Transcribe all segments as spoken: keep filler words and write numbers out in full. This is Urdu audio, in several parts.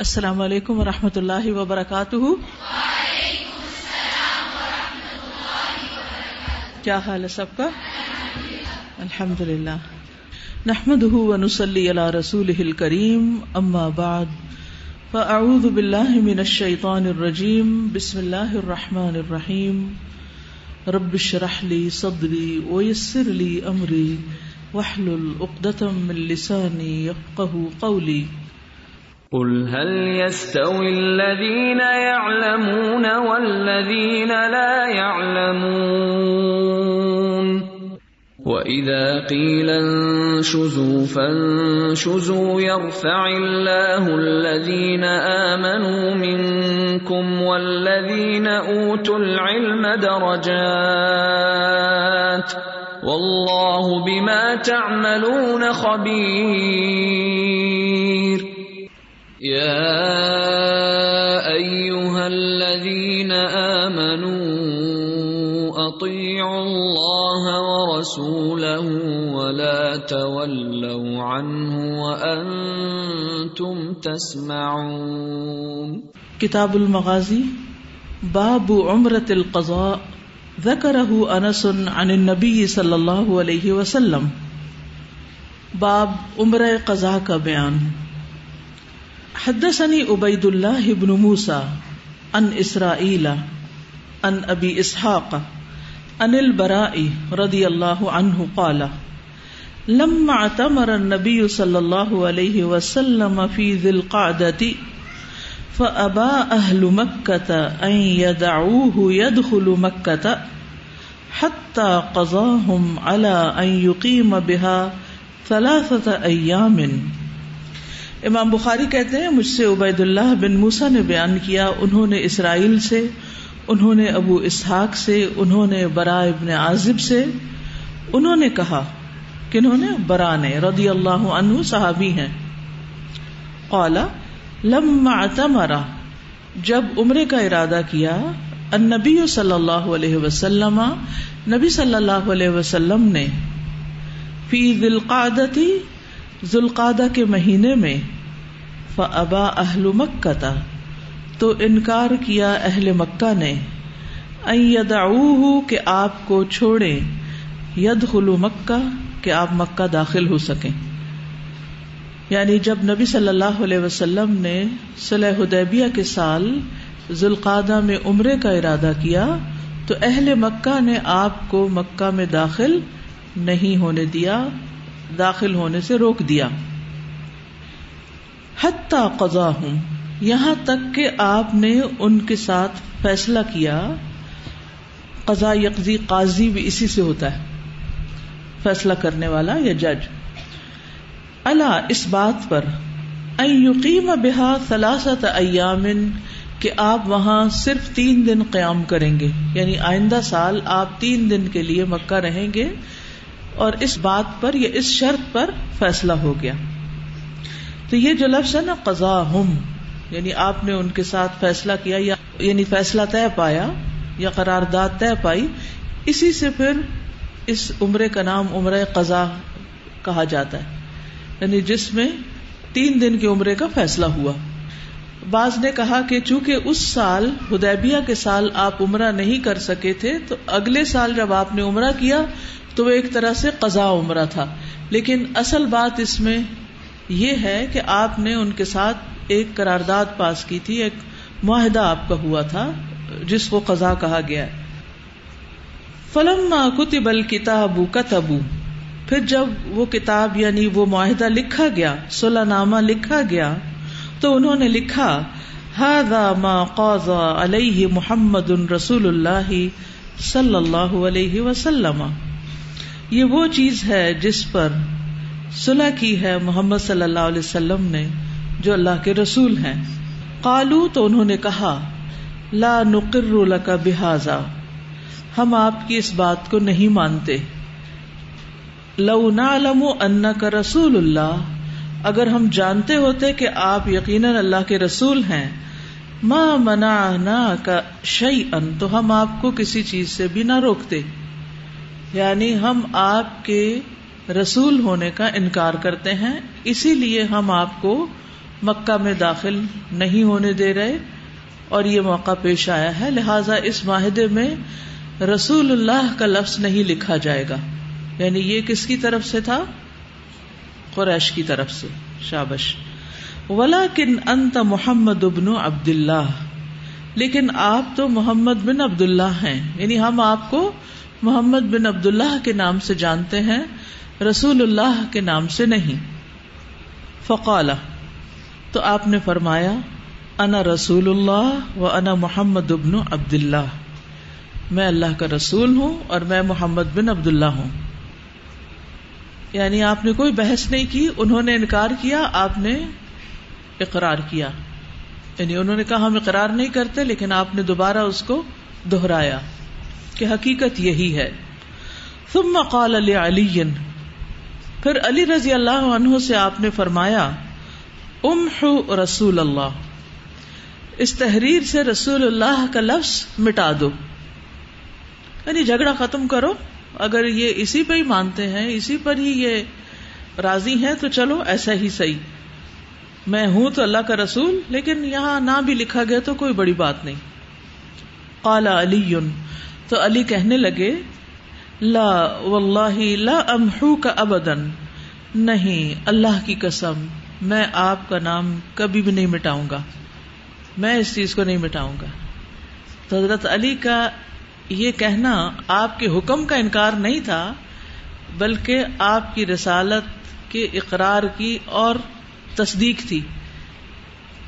السلام علیکم ورحمۃ اللہ وبرکاتہ. وعلیکم السلام ورحمۃ اللہ وبرکاتہ. کیا حال ہے سب کا؟ الحمد للہ. نحمده ونصلی علی رسوله الکریم. اما بعد فاعوذ باللہ من الشیطان الرجیم. بسم اللہ الرحمن الرحیم. رب اشرح لی صدری ویسر لی امری واحلل عقدۃ من لسانی یفقهوا قولی. قل هل يستوي الذين يعلمون والذين لا يعلمون وإذا قيل انشزوا فانشزوا يرفع الله الذين آمنوا منكم والذين أوتوا العلم درجات والله بما تعملون خبير. يَا أَيُّهَا الَّذِينَ آمَنُوا أَطِيعُوا اللَّهَ وَرَسُولَهُ وَلَا تَوَلَّوْا عَنْهُ وَأَنْتُمْ تَسْمَعُونَ. کتاب المغازی, باب عمرة القضاء. ذكره أنس عن النبي صلى الله عليه وسلم. باب عمرہ قضاء کا بیان. حدثني عبيد الله بن موسى عن إسرائيل عن أبي إسحاق عن البراء رضي الله عنه قال لما اعتمر النبي صلى الله عليه وسلم في ذي القعدة فأبى أهل مكة أن يدعوه يدخل مكة حتى قضاهم على أن يقيم بها ثلاثة أيام. امام بخاری کہتے ہیں مجھ سے عبید اللہ بن موسیٰ نے بیان کیا, انہوں نے اسرائیل سے, انہوں نے ابو اسحاق سے, انہوں نے براء ابن عازب سے, انہوں نے کہا کہ انہوں نے براء نے رضی اللہ عنہ صحابی ہیں, قال لما اعتمر جب عمرے کا ارادہ کیا, النبی صلی اللہ علیہ وسلم نبی صلی اللہ علیہ وسلم نے, فی ذی القعدۃ ذو القعدہ کے مہینے میں, فابا اہل مکہ تو انکار کیا اہل مکہ نے, ان یدعوہ کہ آپ کو چھوڑیں, یدخل مکہ کہ آپ مکہ داخل ہو سکیں. یعنی جب نبی صلی اللہ علیہ وسلم نے صلح حدیبیہ کے سال ذو القعدہ میں عمرے کا ارادہ کیا تو اہل مکہ نے آپ کو مکہ میں داخل نہیں ہونے دیا, داخل ہونے سے روک دیا. حتی قضاہم یہاں تک کہ آپ نے ان کے ساتھ فیصلہ کیا. قضا یقضی, قاضی بھی اسی سے ہوتا ہے, فیصلہ کرنے والا یا جج. الا اس بات پر, ان یقیم بہا ثلاثۃ ایام کہ آپ وہاں صرف تین دن قیام کریں گے, یعنی آئندہ سال آپ تین دن کے لیے مکہ رہیں گے. اور اس بات پر یا اس شرط پر فیصلہ ہو گیا. تو یہ جو لفظ ہے نا قضاہم, یعنی آپ نے ان کے ساتھ فیصلہ کیا, یا یعنی فیصلہ طے پایا یا قرارداد طے پائی, اسی سے پھر اس عمرے کا نام عمرہ قضا کہا جاتا ہے, یعنی جس میں تین دن کے عمرے کا فیصلہ ہوا. بعض نے کہا کہ چونکہ اس سال حدیبیہ کے سال آپ عمرہ نہیں کر سکے تھے تو اگلے سال جب آپ نے عمرہ کیا تو وہ ایک طرح سے قضا عمرہ تھا, لیکن اصل بات اس میں یہ ہے کہ آپ نے ان کے ساتھ ایک قرارداد پاس کی تھی, ایک معاہدہ آپ کا ہوا تھا جس کو قضا کہا گیا ہے. فلما کتب الکتاب کتبوا, پھر جب وہ کتاب یعنی وہ معاہدہ لکھا گیا, صلح نامہ لکھا گیا, تو انہوں نے لکھا ھذا ما قضا علیہ محمد رسول اللہ صلی اللہ علیہ وسلم, یہ وہ چیز ہے جس پر صلح کی ہے محمد صلی اللہ علیہ وسلم نے جو اللہ کے رسول ہیں. قالوا تو انہوں نے کہا لا نقر لک بہذا, ہم آپ کی اس بات کو نہیں مانتے. لو نعلم انک رسول اللہ, اگر ہم جانتے ہوتے کہ آپ یقیناً اللہ کے رسول ہیں, ما منعناک شیئا تو ہم آپ کو کسی چیز سے بھی نہ روکتے, یعنی ہم آپ کے رسول ہونے کا انکار کرتے ہیں اسی لیے ہم آپ کو مکہ میں داخل نہیں ہونے دے رہے اور یہ موقع پیش آیا ہے، لہذا اس معاہدے میں رسول اللہ کا لفظ نہیں لکھا جائے گا. یعنی یہ کس کی طرف سے تھا؟ قریش کی طرف سے. شابش. ولیکن انت محمد ابن عبد اللہ، لیکن آپ تو محمد بن عبداللہ ہیں، یعنی ہم آپ کو محمد بن عبداللہ کے نام سے جانتے ہیں، رسول اللہ کے نام سے نہیں. فقال، تو آپ نے فرمایا، انا رسول اللہ و انا محمد ابن عبداللہ، میں اللہ کا رسول ہوں اور میں محمد بن عبداللہ ہوں. یعنی آپ نے کوئی بحث نہیں کی، انہوں نے انکار کیا، آپ نے اقرار کیا. یعنی انہوں نے کہا ہم اقرار نہیں کرتے، لیکن آپ نے دوبارہ اس کو دہرایا کہ حقیقت یہی ہے. ثم قال لعلی، پھر علی رضی اللہ عنہ سے آپ نے فرمایا، امحو رسول اللہ، اس تحریر سے رسول اللہ کا لفظ مٹا دو، یعنی جھگڑا ختم کرو. اگر یہ اسی پہ ہی مانتے ہیں، اسی پر ہی یہ راضی ہیں، تو چلو ایسا ہی صحیح، میں ہوں تو اللہ کا رسول، لیکن یہاں نہ بھی لکھا گیا تو کوئی بڑی بات نہیں. قال علی، تو علی کہنے لگے، لا واللہ لا امحوک ابدا، نہیں اللہ کی قسم میں آپ کا نام کبھی بھی نہیں مٹاؤں گا، میں اس چیز کو نہیں مٹاؤں گا. تو حضرت علی کا یہ کہنا آپ کے حکم کا انکار نہیں تھا، بلکہ آپ کی رسالت کے اقرار کی اور تصدیق تھی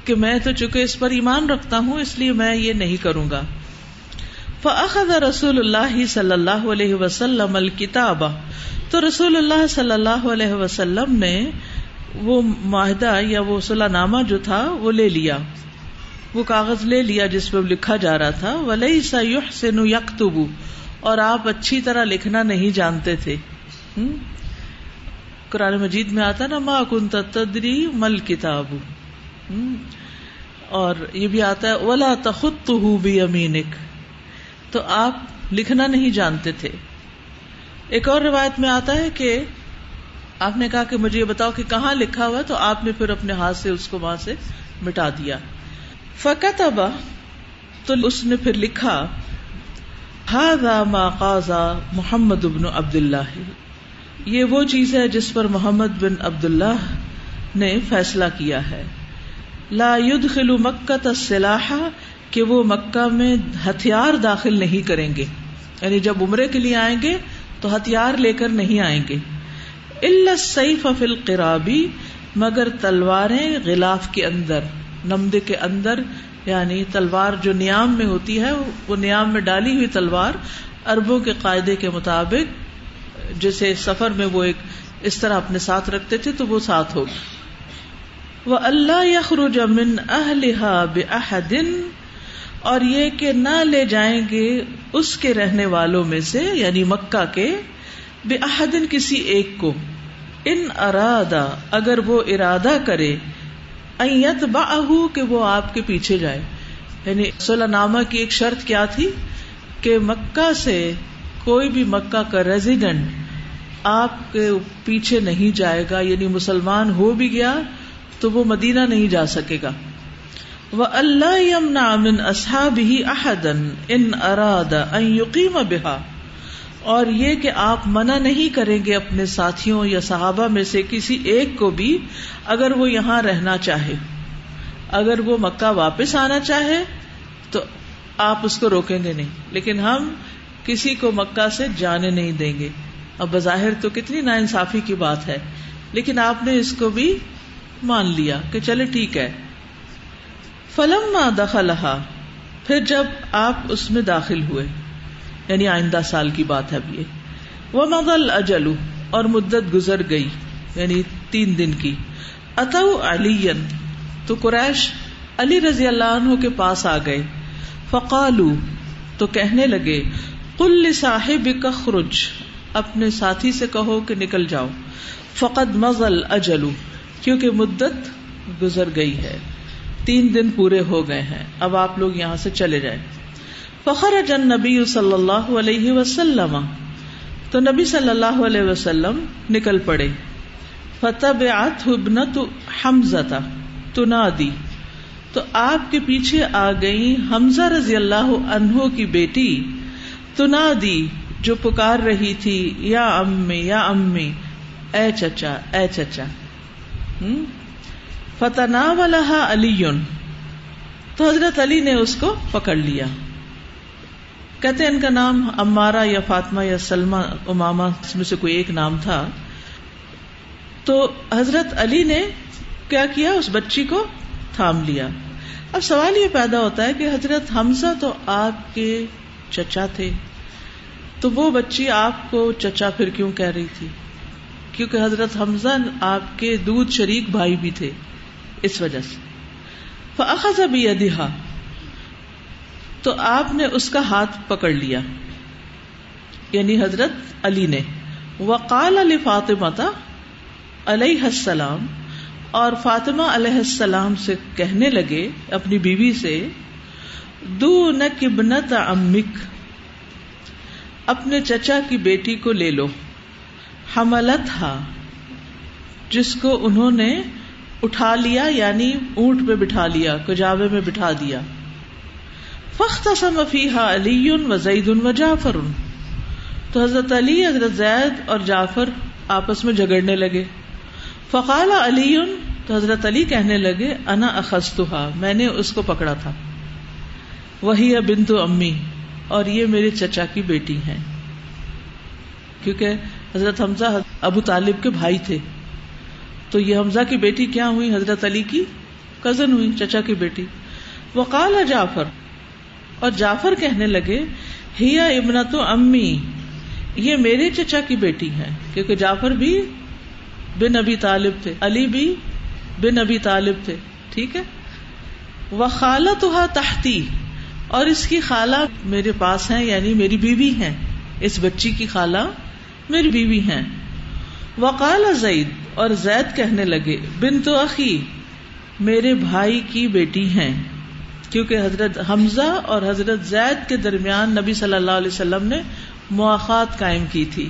کہ میں تو چونکہ اس پر ایمان رکھتا ہوں، اس لیے میں یہ نہیں کروں گا. فأخذ رسول اللہ صلی اللہ علیہ وسلم الکتاب، تو رسول اللہ صلی اللہ علیہ وسلم نے وہ معاہدہ یا وہ صلح نامہ جو تھا وہ لے لیا، وہ کاغذ لے لیا جس پہ لکھا جا رہا تھا. ولیس یحسن یکتب، اور آپ اچھی طرح لکھنا نہیں جانتے تھے. قرآن مجید میں آتا نا، ما کنت تدری مل کتاب، اور یہ بھی آتا ہے ولا تخطه بیمینک، تو آپ لکھنا نہیں جانتے تھے. ایک اور روایت میں آتا ہے کہ آپ نے کہا کہ مجھے یہ بتاؤ کہ کہاں لکھا ہوا، تو آپ نے پھر اپنے ہاتھ سے اس کو وہاں سے مٹا دیا. فکتب، تو اس نے پھر لکھا، ھذا ما قاضا محمد بن عبداللہ، یہ وہ چیز ہے جس پر محمد بن عبداللہ نے فیصلہ کیا ہے. لا يدخل مکہ السلاح، کہ وہ مکہ میں ہتھیار داخل نہیں کریں گے، یعنی جب عمرے کے لیے آئیں گے تو ہتھیار لے کر نہیں آئیں گے. الا السیف فی القرابی، مگر تلواریں غلاف کے اندر، نمدے کے اندر، یعنی تلوار جو نیام میں ہوتی ہے، وہ نیام میں ڈالی ہوئی تلوار عربوں کے قاعدے کے مطابق، جسے سفر میں وہ ایک اس طرح اپنے ساتھ رکھتے تھے، تو وہ ساتھ ہوگی. وَأَلَّا يَخْرُجَ مِنْ أَهْلِهَا بِأَحَدٍ، اور یہ کہ نہ لے جائیں گے اس کے رہنے والوں میں سے، یعنی مکہ کے، بِأَحَدٍ کسی ایک کو، ان ارادہ اگر وہ ارادہ کرے، أَن يَتْبَعَهُ کہ وہ آپ کے پیچھے جائے. یعنی صلح نامہ کی ایک شرط کیا تھی کہ مکہ سے کوئی بھی مکہ کا ریزیڈنٹ آپ کے پیچھے نہیں جائے گا، یعنی مسلمان ہو بھی گیا تو وہ مدینہ نہیں جا سکے گا. وَأَلَّا يَمْنَعَ مِنْ أَصْحَابِهِ أَحَدًا إِنْ أَرَادَ أَنْ يُقِيمَ بِهَا، اور یہ کہ آپ منع نہیں کریں گے اپنے ساتھیوں یا صحابہ میں سے کسی ایک کو بھی، اگر وہ یہاں رہنا چاہے، اگر وہ مکہ واپس آنا چاہے تو آپ اس کو روکیں گے نہیں، لیکن ہم کسی کو مکہ سے جانے نہیں دیں گے. اب بظاہر تو کتنی ناانصافی کی بات ہے، لیکن آپ نے اس کو بھی مان لیا کہ چلے ٹھیک ہے. فلما دخلها، پھر جب آپ اس میں داخل ہوئے، یعنی آئندہ سال کی بات ہے اب یہ. ومضى الاجل، اور مدت گزر گئی، یعنی تین دن کی. اتوا علی، تو قریش علی رضی اللہ عنہ کے پاس آ گئے. فقالوا، تو کہنے لگے، قل لصاحبک اخرج، اپنے ساتھی سے کہو کہ نکل جاؤ. فقد مضى الاجل، کیونکہ مدت گزر گئی ہے، تین دن پورے ہو گئے ہیں، اب آپ لوگ یہاں سے چلے جائیں. فخرج النبی صلی اللہ علیہ وسلم، تو نبی صلی اللہ علیہ وسلم نکل پڑے. فتبعته ابنۃ حمزہ، تنادی، تو آپ کے پیچھے آ گئی حمزہ رضی اللہ عنہ کی بیٹی تنادی جو پکار رہی تھی، یا امی یا امی، اے چچا اے چچا. فتناولہا علی، تو حضرت علی نے اس کو پکڑ لیا. کہتے ہیں ان کا نام عمارہ یا فاطمہ یا سلمہ امامہ، اس میں سے کوئی ایک نام تھا. تو حضرت علی نے کیا کیا، اس بچی کو تھام لیا. اب سوال یہ پیدا ہوتا ہے کہ حضرت حمزہ تو آپ کے چچا تھے، تو وہ بچی آپ کو چچا پھر کیوں کہہ رہی تھی؟ کیونکہ حضرت حمزہ آپ کے دودھ شریک بھائی بھی تھے، اس وجہ سے. فأخذ بيدها، تو آپ نے اس کا ہاتھ پکڑ لیا، یعنی حضرت علی نے. وقال لفاطمہ علیہ السلام، اور فاطمہ علیہ السلام سے کہنے لگے، اپنی بیوی سے، دونک ابنت عمک، اپنے چچا کی بیٹی کو لے لو. حملتھا، جس کو انہوں نے اٹھا لیا، یعنی اونٹ پہ بٹھا لیا، کجاوے میں بٹھا دیا. فاختصم فیہا علی وزید وجعفر، تو حضرت علی، حضرت زید اور جعفر آپس میں جھگڑنے لگے. فقال علی، تو حضرت علی کہنے لگے، انا اخذتها، میں نے اس کو پکڑا تھا. وہی بنت امی، اور یہ میرے چچا کی بیٹی ہیں، کیونکہ حضرت حمزہ ابو طالب کے بھائی تھے، تو یہ حمزہ کی بیٹی کیا ہوئی، حضرت علی کی کزن ہوئی، چچا کی بیٹی. وقال جعفر، اور جعفر کہنے لگے، ہی ابنت امی، یہ میرے چچا کی بیٹی ہیں، کیونکہ جعفر بھی بن ابی طالب تھے، علی بھی بن ابی طالب تھے. ٹھیک ہے. وخالتها تحتی، اور اس کی خالہ میرے پاس ہیں، یعنی میری بیوی ہیں، اس بچی کی خالہ میری بیوی ہیں. وقال زید، اور زید کہنے لگے، بنت اخی، میرے بھائی کی بیٹی ہیں، کیونکہ حضرت حمزہ اور حضرت زید کے درمیان نبی صلی اللہ علیہ وسلم نے مواخات قائم کی تھی.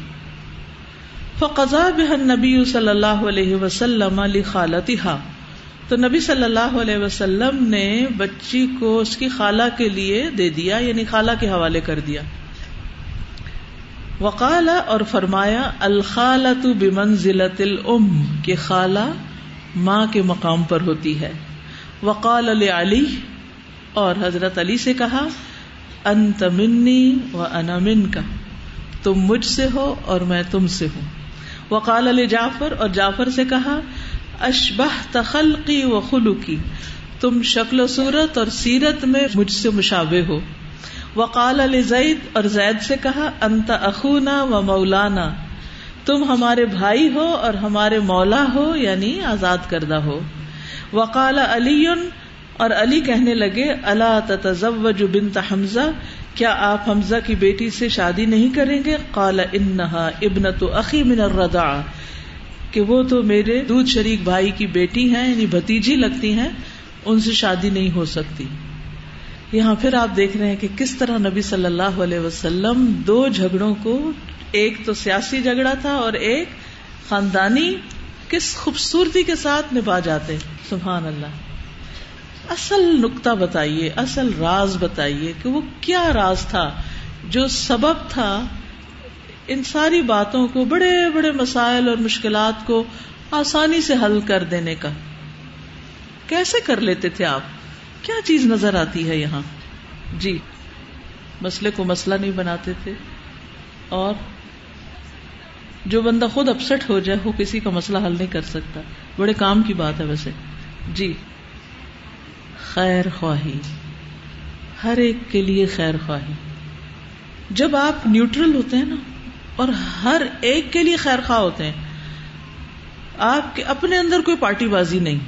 فقضا بها النبی صلی اللہ علیہ وسلم لخالتها، تو نبی صلی اللہ علیہ وسلم نے بچی کو اس کی خالہ کے لیے دے دیا، یعنی خالہ کے حوالے کر دیا. وقال، اور فرمایا، الخالۃ بمنزلۃ الام، کہ خالہ ماں کے مقام پر ہوتی ہے. وقال لعلی، اور حضرت علی سے کہا، انت منی وانا منک، تم مجھ سے ہو اور میں تم سے ہوں. وقال لجعفر، اور جعفر سے کہا، اشبہت خلقی وخلقی، تم شکل و صورت اور سیرت میں مجھ سے مشابہ ہو. وقال لزید، اور زید سے کہا، انت اخونا و مولانا، تم ہمارے بھائی ہو اور ہمارے مولا ہو، یعنی آزاد کردہ ہو. وقال علی، اور علی کہنے لگے، الا تتزوج بنت حمزہ، کیا آپ حمزہ کی بیٹی سے شادی نہیں کریں گے؟ قال انہا ابنت اخی من الرضاع، کہ وہ تو میرے دودھ شریک بھائی کی بیٹی ہیں، یعنی بھتیجی لگتی ہیں، ان سے شادی نہیں ہو سکتی. یہاں پھر آپ دیکھ رہے ہیں کہ کس طرح نبی صلی اللہ علیہ وسلم دو جھگڑوں کو، ایک تو سیاسی جھگڑا تھا اور ایک خاندانی، کس خوبصورتی کے ساتھ نبھا جاتے. سبحان اللہ. اصل نکتہ بتائیے، اصل راز بتائیے کہ وہ کیا راز تھا جو سبب تھا ان ساری باتوں کو، بڑے بڑے مسائل اور مشکلات کو آسانی سے حل کر دینے کا. کیسے کر لیتے تھے آپ؟ کیا چیز نظر آتی ہے یہاں؟ جی، مسئلے کو مسئلہ نہیں بناتے تھے، اور جو بندہ خود اپسٹ ہو جائے وہ کسی کا مسئلہ حل نہیں کر سکتا. بڑے کام کی بات ہے ویسے. جی، خیر خواہی، ہر ایک کے لیے خیر خواہی. جب آپ نیوٹرل ہوتے ہیں نا، اور ہر ایک کے لیے خیر خواہ ہوتے ہیں، آپ کے اپنے اندر کوئی پارٹی بازی نہیں،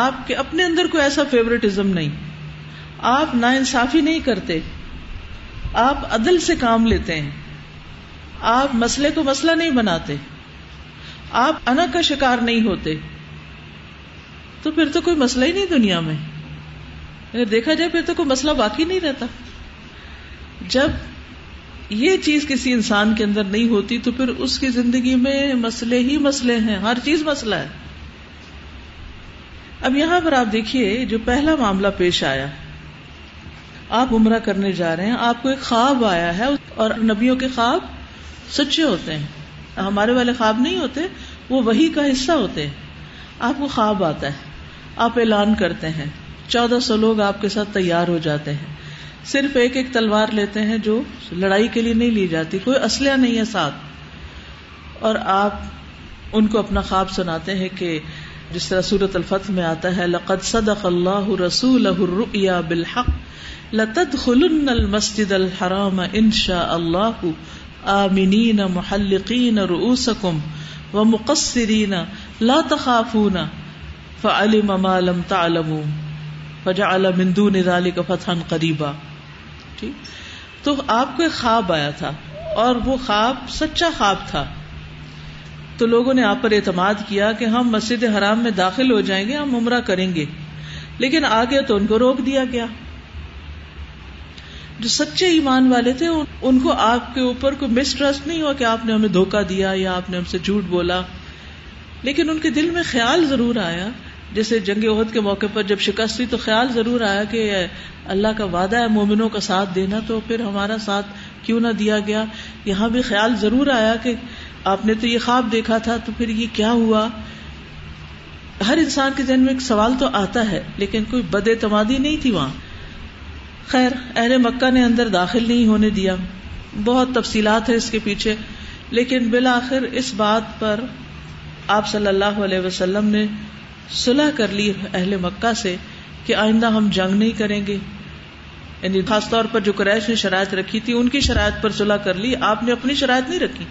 آپ کے اپنے اندر کوئی ایسا فیورٹزم نہیں، آپ نا انصافی نہیں کرتے، آپ عدل سے کام لیتے ہیں، آپ مسئلے کو مسئلہ نہیں بناتے، آپ انک کا شکار نہیں ہوتے، تو پھر تو کوئی مسئلہ ہی نہیں دنیا میں. اگر دیکھا جائے پھر تو کوئی مسئلہ باقی نہیں رہتا. جب یہ چیز کسی انسان کے اندر نہیں ہوتی تو پھر اس کی زندگی میں مسئلے ہی مسئلے ہیں، ہر چیز مسئلہ ہے. اب یہاں پر آپ دیکھیے جو پہلا معاملہ پیش آیا، آپ عمرہ کرنے جا رہے ہیں، آپ کو ایک خواب آیا ہے، اور نبیوں کے خواب سچے ہوتے ہیں، ہمارے والے خواب نہیں ہوتے، وہ وحی کا حصہ ہوتے ہیں. آپ کو خواب آتا ہے، آپ اعلان کرتے ہیں، چودہ سو لوگ آپ کے ساتھ تیار ہو جاتے ہیں، صرف ایک ایک تلوار لیتے ہیں جو لڑائی کے لیے نہیں لی جاتی، کوئی اسلحہ نہیں ہے ساتھ، اور آپ ان کو اپنا خواب سناتے ہیں کہ جس طرح سورۃ الفتح میں آتا ہے لَقَدْ صَدَقَ اللَّهُ رَسُولَهُ الرُّؤْيَا بِالْحَقِّ لَتَدْخُلُنَّ الْمَسْجِدَ الْحَرَامَ إِنْ شَاءَ اللَّهُ آمِنِينَ مُحَلِّقِينَ رُؤُوسَكُمْ وَمُقَصِّرِينَ لَا تَخَافُونَ فَعَلِمَ مَا لَمْ تَعْلَمُوا فَجَعَلَ مِنْ دُونِ ذَلِكَ فَتْحًا قَرِيبًا. ٹھیک، تو آپ کو ایک خواب آیا تھا اور وہ خواب سچا خواب تھا، تو لوگوں نے آپ پر اعتماد کیا کہ ہم مسجد حرام میں داخل ہو جائیں گے، ہم عمرہ کریں گے، لیکن آگے تو ان کو روک دیا گیا. جو سچے ایمان والے تھے ان کو آپ کے اوپر کوئی مسٹرسٹ نہیں ہوا کہ آپ نے ہمیں دھوکہ دیا یا آپ نے ہم سے جھوٹ بولا، لیکن ان کے دل میں خیال ضرور آیا، جیسے جنگ احد کے موقع پر جب شکست ہوئی تو خیال ضرور آیا کہ اللہ کا وعدہ ہے مومنوں کا ساتھ دینا، تو پھر ہمارا ساتھ کیوں نہ دیا گیا. یہاں بھی خیال ضرور آیا کہ آپ نے تو یہ خواب دیکھا تھا، تو پھر یہ کیا ہوا. ہر انسان کے ذہن میں ایک سوال تو آتا ہے، لیکن کوئی بد اعتمادی نہیں تھی وہاں. خیر، اہل مکہ نے اندر داخل نہیں ہونے دیا، بہت تفصیلات ہے اس کے پیچھے، لیکن بالآخر اس بات پر آپ صلی اللہ علیہ وسلم نے صلح کر لی اہل مکہ سے کہ آئندہ ہم جنگ نہیں کریں گے، یعنی خاص طور پر جو قریش نے شرائط رکھی تھی ان کی شرائط پر صلح کر لی، آپ نے اپنی شرائط نہیں رکھی.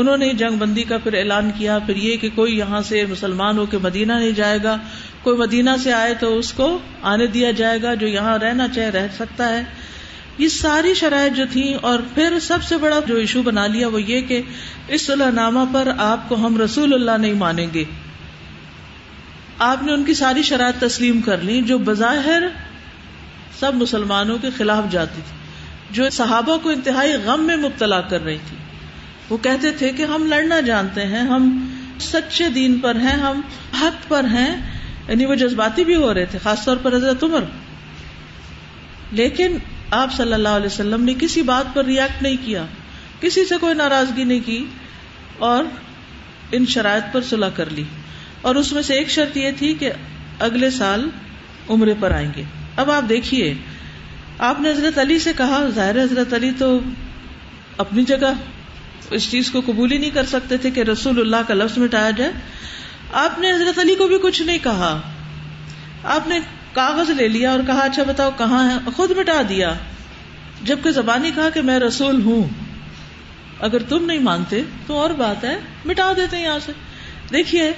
انہوں نے جنگ بندی کا پھر اعلان کیا، پھر یہ کہ کوئی یہاں سے مسلمان ہو کے مدینہ نہیں جائے گا، کوئی مدینہ سے آئے تو اس کو آنے دیا جائے گا، جو یہاں رہنا چاہے رہ سکتا ہے. یہ ساری شرائط جو تھیں، اور پھر سب سے بڑا جو ایشو بنا لیا وہ یہ کہ اس صلح نامہ پر آپ کو ہم رسول اللہ نہیں مانیں گے. آپ نے ان کی ساری شرائط تسلیم کر لیں جو بظاہر سب مسلمانوں کے خلاف جاتی تھی، جو صحابہ کو انتہائی غم میں مبتلا کر رہی تھی. وہ کہتے تھے کہ ہم لڑنا جانتے ہیں، ہم سچے دین پر ہیں، ہم حق پر ہیں، یعنی وہ جذباتی بھی ہو رہے تھے، خاص طور پر حضرت عمر. لیکن آپ صلی اللہ علیہ وسلم نے کسی بات پر ریئیکٹ نہیں کیا، کسی سے کوئی ناراضگی نہیں کی، اور ان شرائط پر صلح کر لی. اور اس میں سے ایک شرط یہ تھی کہ اگلے سال عمرے پر آئیں گے. اب آپ دیکھیے، آپ نے حضرت علی سے کہا، ظاہر حضرت علی تو اپنی جگہ اس چیز کو قبول ہی نہیں کر سکتے تھے کہ رسول اللہ کا لفظ مٹایا جائے. آپ نے حضرت علی کو بھی کچھ نہیں کہا، آپ نے کاغذ لے لیا اور کہا اچھا بتاؤ کہاں ہے، خود مٹا دیا، جبکہ زبانی کہا کہ میں رسول ہوں، اگر تم نہیں مانتے تو اور بات ہے، مٹا دیتے ہیں یہاں سے. دیکھیے،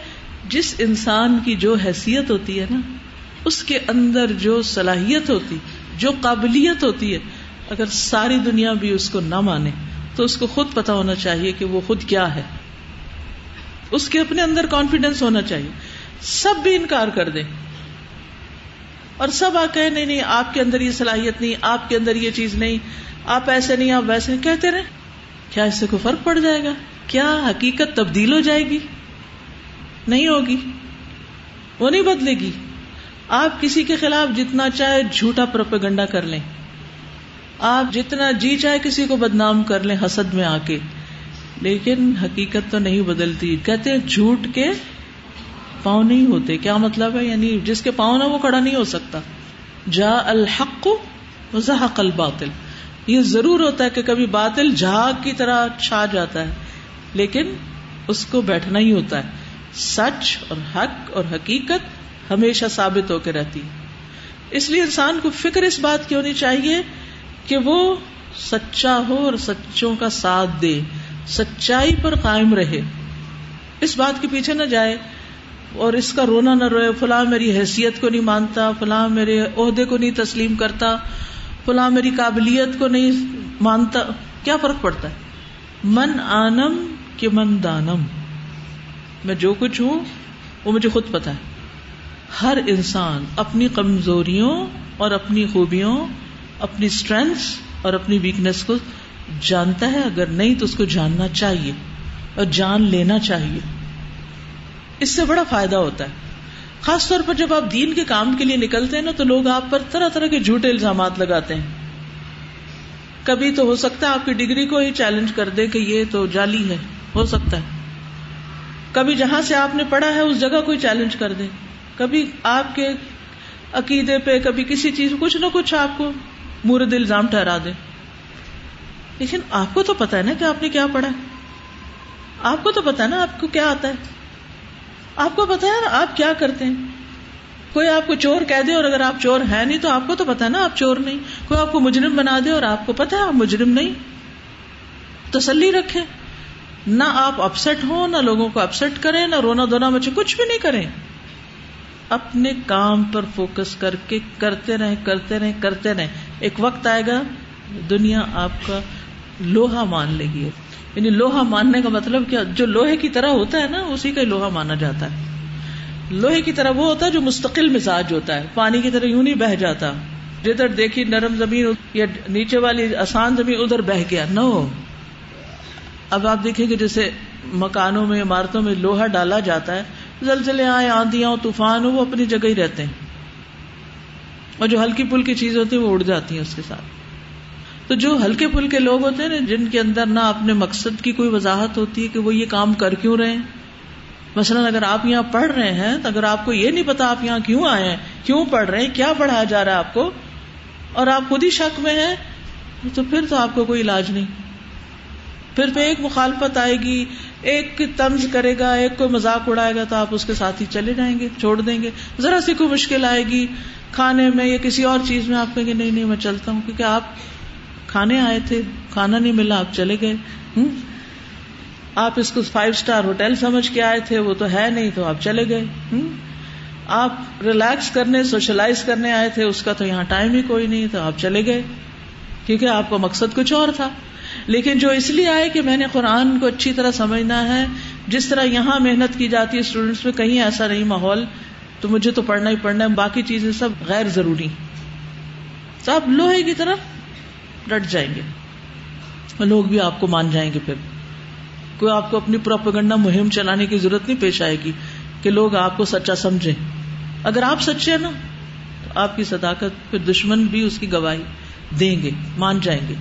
جس انسان کی جو حیثیت ہوتی ہے نا، اس کے اندر جو صلاحیت ہوتی، جو قابلیت ہوتی ہے، اگر ساری دنیا بھی اس کو نہ مانے تو اس کو خود پتا ہونا چاہیے کہ وہ خود کیا ہے، اس کے اپنے اندر کانفیڈنس ہونا چاہیے. سب بھی انکار کر دیں اور سب آ کہیں نہیں نہیں آپ کے اندر یہ صلاحیت نہیں، آپ کے اندر یہ چیز نہیں، آپ ایسے نہیں، آپ ویسے نہیں، کہتے رہے، کیا اس سے کوئی فرق پڑ جائے گا؟ کیا حقیقت تبدیل ہو جائے گی؟ نہیں ہوگی، وہ نہیں بدلے گی. آپ کسی کے خلاف جتنا چاہے جھوٹا پروپیگنڈا کر لیں، آپ جتنا جی چاہے کسی کو بدنام کر لیں حسد میں آ کے، لیکن حقیقت تو نہیں بدلتی. کہتے ہیں جھوٹ کے پاؤں نہیں ہوتے، کیا مطلب ہے؟ یعنی جس کے پاؤں نہ وہ کھڑا نہیں ہو سکتا. جا الحق وزہق الباطل، یہ ضرور ہوتا ہے کہ کبھی باطل جھاگ کی طرح چھا جاتا ہے، لیکن اس کو بیٹھنا ہی ہوتا ہے. سچ اور حق اور حقیقت ہمیشہ ثابت ہو کے رہتی، اس لیے انسان کو فکر اس بات کی ہونی چاہیے کہ وہ سچا ہو اور سچوں کا ساتھ دے، سچائی پر قائم رہے، اس بات کے پیچھے نہ جائے اور اس کا رونا نہ روئے، فلاں میری حیثیت کو نہیں مانتا، فلاں میرے عہدے کو نہیں تسلیم کرتا، فلاں میری قابلیت کو نہیں مانتا. کیا فرق پڑتا ہے؟ من آنم کہ من دانم، میں جو کچھ ہوں وہ مجھے خود پتا ہے. ہر انسان اپنی کمزوریوں اور اپنی خوبیوں، اپنی اسٹرینتھس اور اپنی ویکنیس کو جانتا ہے، اگر نہیں تو اس کو جاننا چاہیے اور جان لینا چاہیے، اس سے بڑا فائدہ ہوتا ہے. خاص طور پر جب آپ دین کے کام کے لیے نکلتے ہیں نا تو لوگ آپ پر طرح طرح کے جھوٹے الزامات لگاتے ہیں. کبھی تو ہو سکتا ہے آپ کی ڈگری کو ہی چیلنج کر دے کہ یہ تو جعلی ہے، ہو سکتا ہے. کبھی جہاں سے آپ نے پڑھا ہے اس جگہ کوئی چیلنج کر دے، کبھی آپ کے عقیدے پہ، کبھی کسی چیز، کچھ نہ کچھ آپ کو مورد الزام ٹھہرا دے. لیکن آپ کو تو پتا ہے نا کہ آپ نے کیا پڑھا، آپ کو تو پتا ہے نا آپ کو کیا آتا ہے، آپ کو پتا ہے نا آپ کیا کرتے ہیں. کوئی آپ کو چور کہہ دے اور اگر آپ چور ہیں نہیں تو آپ کو تو پتا ہے نا آپ چور نہیں. کوئی آپ کو مجرم بنا دے اور آپ کو پتا ہے آپ مجرم نہیں. تسلی رکھیں، نہ آپ اپسٹ ہوں، نہ لوگوں کو اپسٹ کریں، نہ رونا دھونا مچے، کچھ بھی نہیں کریں. اپنے کام پر فوکس کر کے کرتے رہیں کرتے رہیں کرتے رہیں. ایک وقت آئے گا دنیا آپ کا لوہا مان لے گی. یعنی لوہا ماننے کا مطلب کیا، جو لوہے کی طرح ہوتا ہے نا اسی کا لوہا مانا جاتا ہے. لوہے کی طرح وہ ہوتا ہے جو مستقل مزاج ہوتا ہے، پانی کی طرح یوں نہیں بہ جاتا جدھر دیکھی نرم زمین یا نیچے والی آسان زمین ادھر بہ گیا. نو اب آپ دیکھیں کہ جیسے مکانوں میں عمارتوں میں لوہا ڈالا جاتا ہے، زلزلے آئے، آندیاں ہو، طوفان ہو، وہ اپنی جگہ ہی رہتے ہیں، اور جو ہلکی پھلکی چیز ہوتی ہے وہ اڑ جاتی ہیں اس کے ساتھ. تو جو ہلکے پھلکے لوگ ہوتے ہیں نا، جن کے اندر نہ اپنے مقصد کی کوئی وضاحت ہوتی ہے کہ وہ یہ کام کر کیوں رہے ہیں. مثلا اگر آپ یہاں پڑھ رہے ہیں تو اگر آپ کو یہ نہیں پتا آپ یہاں کیوں آئے ہیں، کیوں پڑھ رہے ہیں، کیا پڑھایا جا رہا ہے آپ کو، اور آپ خود ہی شک میں ہیں، تو پھر تو آپ کو کوئی علاج نہیں. پھر پہ ایک مخالفت آئے گی، ایک طنز کرے گا، ایک کوئی مذاق اڑائے گا، تو آپ اس کے ساتھ ہی چلے جائیں گے، چھوڑ دیں گے. ذرا سی کوئی مشکل آئے گی کھانے میں یا کسی اور چیز میں، آپ کہیں گے نہیں نہیں میں چلتا ہوں، کیونکہ آپ کھانے آئے تھے، کھانا نہیں ملا، آپ چلے گئے. ہم؟ آپ اس کو فائیو اسٹار ہوٹل سمجھ کے آئے تھے، وہ تو ہے نہیں، تو آپ چلے گئے. ہم؟ آپ ریلیکس کرنے، سوشلائز کرنے آئے تھے، اس کا تو یہاں ٹائم ہی کوئی نہیں، تو آپ چلے گئے، کیونکہ آپ کا مقصد کچھ اور تھا. لیکن جو اس لیے آئے کہ میں نے قرآن کو اچھی طرح سمجھنا ہے، جس طرح یہاں محنت کی جاتی ہے اسٹوڈینٹس میں کہیں ایسا نہیں ماحول، تو مجھے تو پڑھنا ہی پڑھنا ہے، باقی چیزیں سب غیر ضروری، تو آپ لوہے کی طرف ڈٹ جائیں گے اور لوگ بھی آپ کو مان جائیں گے. پھر کوئی آپ کو اپنی پروپیگنڈا مہم چلانے کی ضرورت نہیں پیش آئے گی کہ لوگ آپ کو سچا سمجھیں. اگر آپ سچے ہیں نا تو آپ کی صداقت پھر دشمن بھی اس کی گواہی دیں گے، مان جائیں گے.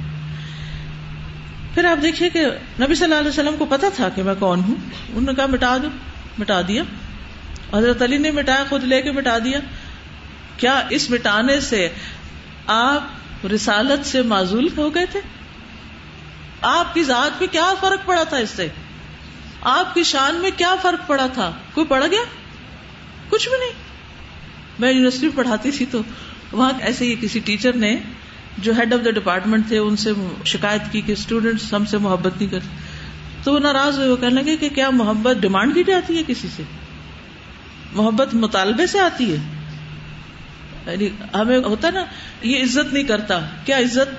پھر آپ دیکھیے کہ نبی صلی اللہ علیہ وسلم کو پتا تھا کہ میں کون ہوں، انہوں نے کہا مٹا دو، مٹا دیا. حضرت علی نے مٹایا، خود لے کے مٹا دیا. کیا اس مٹانے سے آپ رسالت سے معزول ہو گئے تھے؟ آپ کی ذات پہ کیا فرق پڑا تھا اس سے؟ آپ کی شان میں کیا فرق پڑا تھا؟ کوئی پڑا گیا؟ کچھ بھی نہیں. میں یونیورسٹی میں پڑھاتی تھی تو وہاں ایسے ہی کسی ٹیچر نے، جو ہیڈ آف دا ڈپارٹمنٹ تھے، ان سے شکایت کی کہ اسٹوڈینٹس ہم سے محبت نہیں کرتے. تو وہ ناراض ہوئے، وہ کہنے لگے کہ کیا محبت ڈیمانڈ کی جاتی ہے کسی سے؟ محبت مطالبے سے آتی ہے. یعنی ہمیں ہوتا نا یہ عزت نہیں کرتا، کیا عزت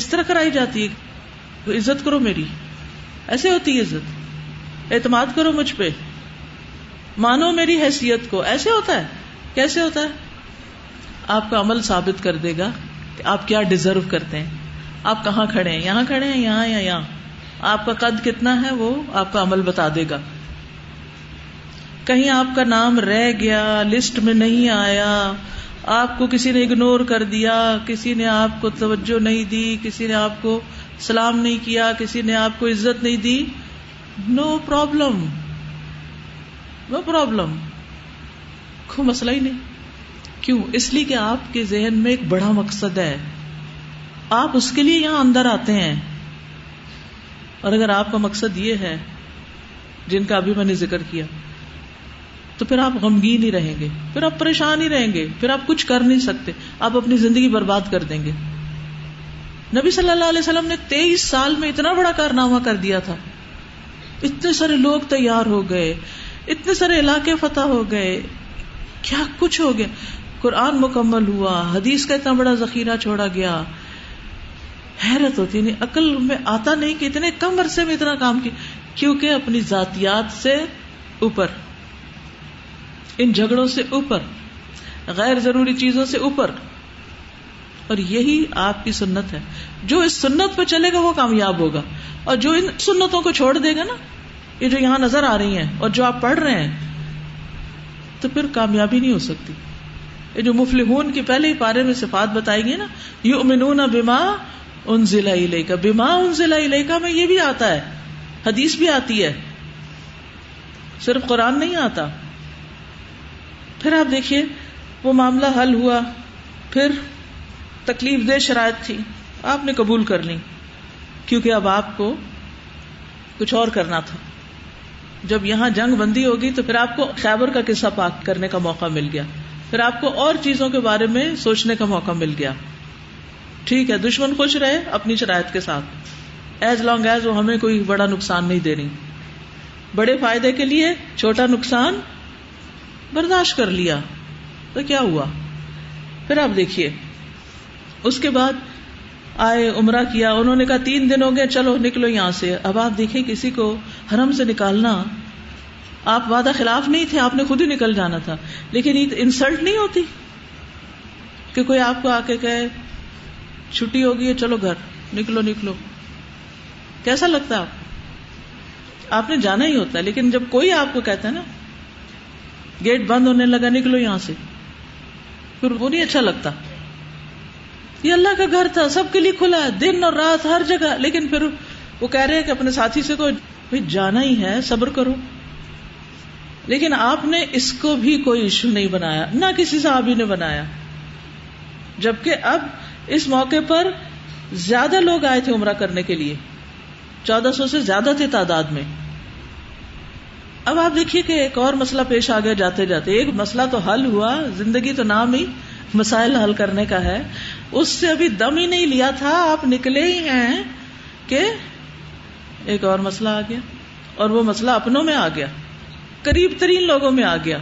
اس طرح کرائی جاتی ہے؟ عزت کرو میری، ایسے ہوتی ہے عزت، اعتماد کرو مجھ پہ، مانو میری حیثیت کو، ایسے ہوتا ہے. کیسے ہوتا ہے؟ آپ کا عمل ثابت کر دے گا آپ کیا ڈیزرو کرتے ہیں، آپ کہاں کھڑے ہیں، یہاں کھڑے ہیں، یہاں یا یہاں. آپ کا قد کتنا ہے وہ آپ کا عمل بتا دے گا. کہیں آپ کا نام رہ گیا، لسٹ میں نہیں آیا، آپ کو کسی نے اگنور کر دیا، کسی نے آپ کو توجہ نہیں دی، کسی نے آپ کو سلام نہیں کیا، کسی نے آپ کو عزت نہیں دی، نو پرابلم، نو پرابلم، کوئی مسئلہ ہی نہیں. کیوں؟ اس لیے کہ آپ کے ذہن میں ایک بڑا مقصد ہے، آپ اس کے لیے یہاں اندر آتے ہیں. اور اگر آپ کا مقصد یہ ہے جن کا ابھی میں نے ذکر کیا، تو پھر آپ غمگین ہی رہیں گے، پھر آپ پریشان ہی رہیں گے، پھر آپ کچھ کر نہیں سکتے، آپ اپنی زندگی برباد کر دیں گے. نبی صلی اللہ علیہ وسلم نے تیئیس سال میں اتنا بڑا کارنامہ کر دیا تھا، اتنے سارے لوگ تیار ہو گئے، اتنے سارے علاقے فتح ہو گئے، کیا کچھ ہو گیا، قرآن مکمل ہوا، حدیث کا اتنا بڑا ذخیرہ چھوڑا گیا. حیرت ہوتی نہیں، عقل میں آتا نہیں کہ اتنے کم عرصے میں اتنا کام کیا، کیونکہ اپنی ذاتیات سے اوپر، ان جھگڑوں سے اوپر، غیر ضروری چیزوں سے اوپر. اور یہی آپ کی سنت ہے. جو اس سنت پہ چلے گا وہ کامیاب ہوگا، اور جو ان سنتوں کو چھوڑ دے گا نا، یہ جو یہاں نظر آ رہی ہیں اور جو آپ پڑھ رہے ہیں، تو پھر کامیابی نہیں ہو سکتی. یہ جو مفلحون کے پہلے ہی پارے میں صفات بتائی گئی نا, یؤمنون بما انزل الیک, بما انزل الیک میں یہ بھی آتا ہے, حدیث بھی آتی ہے, صرف قرآن نہیں آتا. پھر آپ دیکھیے وہ معاملہ حل ہوا, پھر تکلیف دہ شرائط تھی, آپ نے قبول کر لی کیونکہ اب آپ کو کچھ اور کرنا تھا. جب یہاں جنگ بندی ہوگی تو پھر آپ کو خیبر کا قصہ پاک کرنے کا موقع مل گیا, پھر آپ کو اور چیزوں کے بارے میں سوچنے کا موقع مل گیا. ٹھیک ہے, دشمن خوش رہے اپنی شرائط کے ساتھ, ایز لانگ ایز وہ ہمیں کوئی بڑا نقصان نہیں دے رہی. بڑے فائدے کے لیے چھوٹا نقصان برداشت کر لیا تو کیا ہوا. پھر آپ دیکھیے اس کے بعد آئے عمرہ کیا, انہوں نے کہا تین دن ہو گئے چلو نکلو یہاں سے. اب آپ دیکھیں کسی کو حرم سے نکالنا, آپ وعدہ خلاف نہیں تھے, آپ نے خود ہی نکل جانا تھا, لیکن یہ انسلٹ نہیں ہوتی کہ کوئی آپ کو آ کے کہے چھٹی ہوگی ہے چلو گھر نکلو نکلو. کیسا لگتا ہے آپ کو؟ آپ نے جانا ہی ہوتا ہے, لیکن جب کوئی آپ کو کہتا ہے نا گیٹ بند ہونے لگا نکلو یہاں سے, پھر وہ نہیں اچھا لگتا. یہ اللہ کا گھر تھا, سب کے لیے کھلا ہے, دن اور رات ہر جگہ, لیکن پھر وہ کہہ رہے ہیں کہ اپنے ساتھی سے کو جانا ہی ہے صبر کرو. لیکن آپ نے اس کو بھی کوئی ایشو نہیں بنایا, نہ کسی صحابی نے بنایا, جبکہ اب اس موقع پر زیادہ لوگ آئے تھے عمرہ کرنے کے لیے, چودہ سو سے زیادہ تھے تعداد میں. اب آپ دیکھیے کہ ایک اور مسئلہ پیش آ گیا جاتے جاتے. ایک مسئلہ تو حل ہوا, زندگی تو نام ہی مسائل حل کرنے کا ہے, اس سے ابھی دم ہی نہیں لیا تھا, آپ نکلے ہی ہیں کہ ایک اور مسئلہ آ گیا, اور وہ مسئلہ اپنوں میں آ گیا, قریب ترین لوگوں میں آ گیا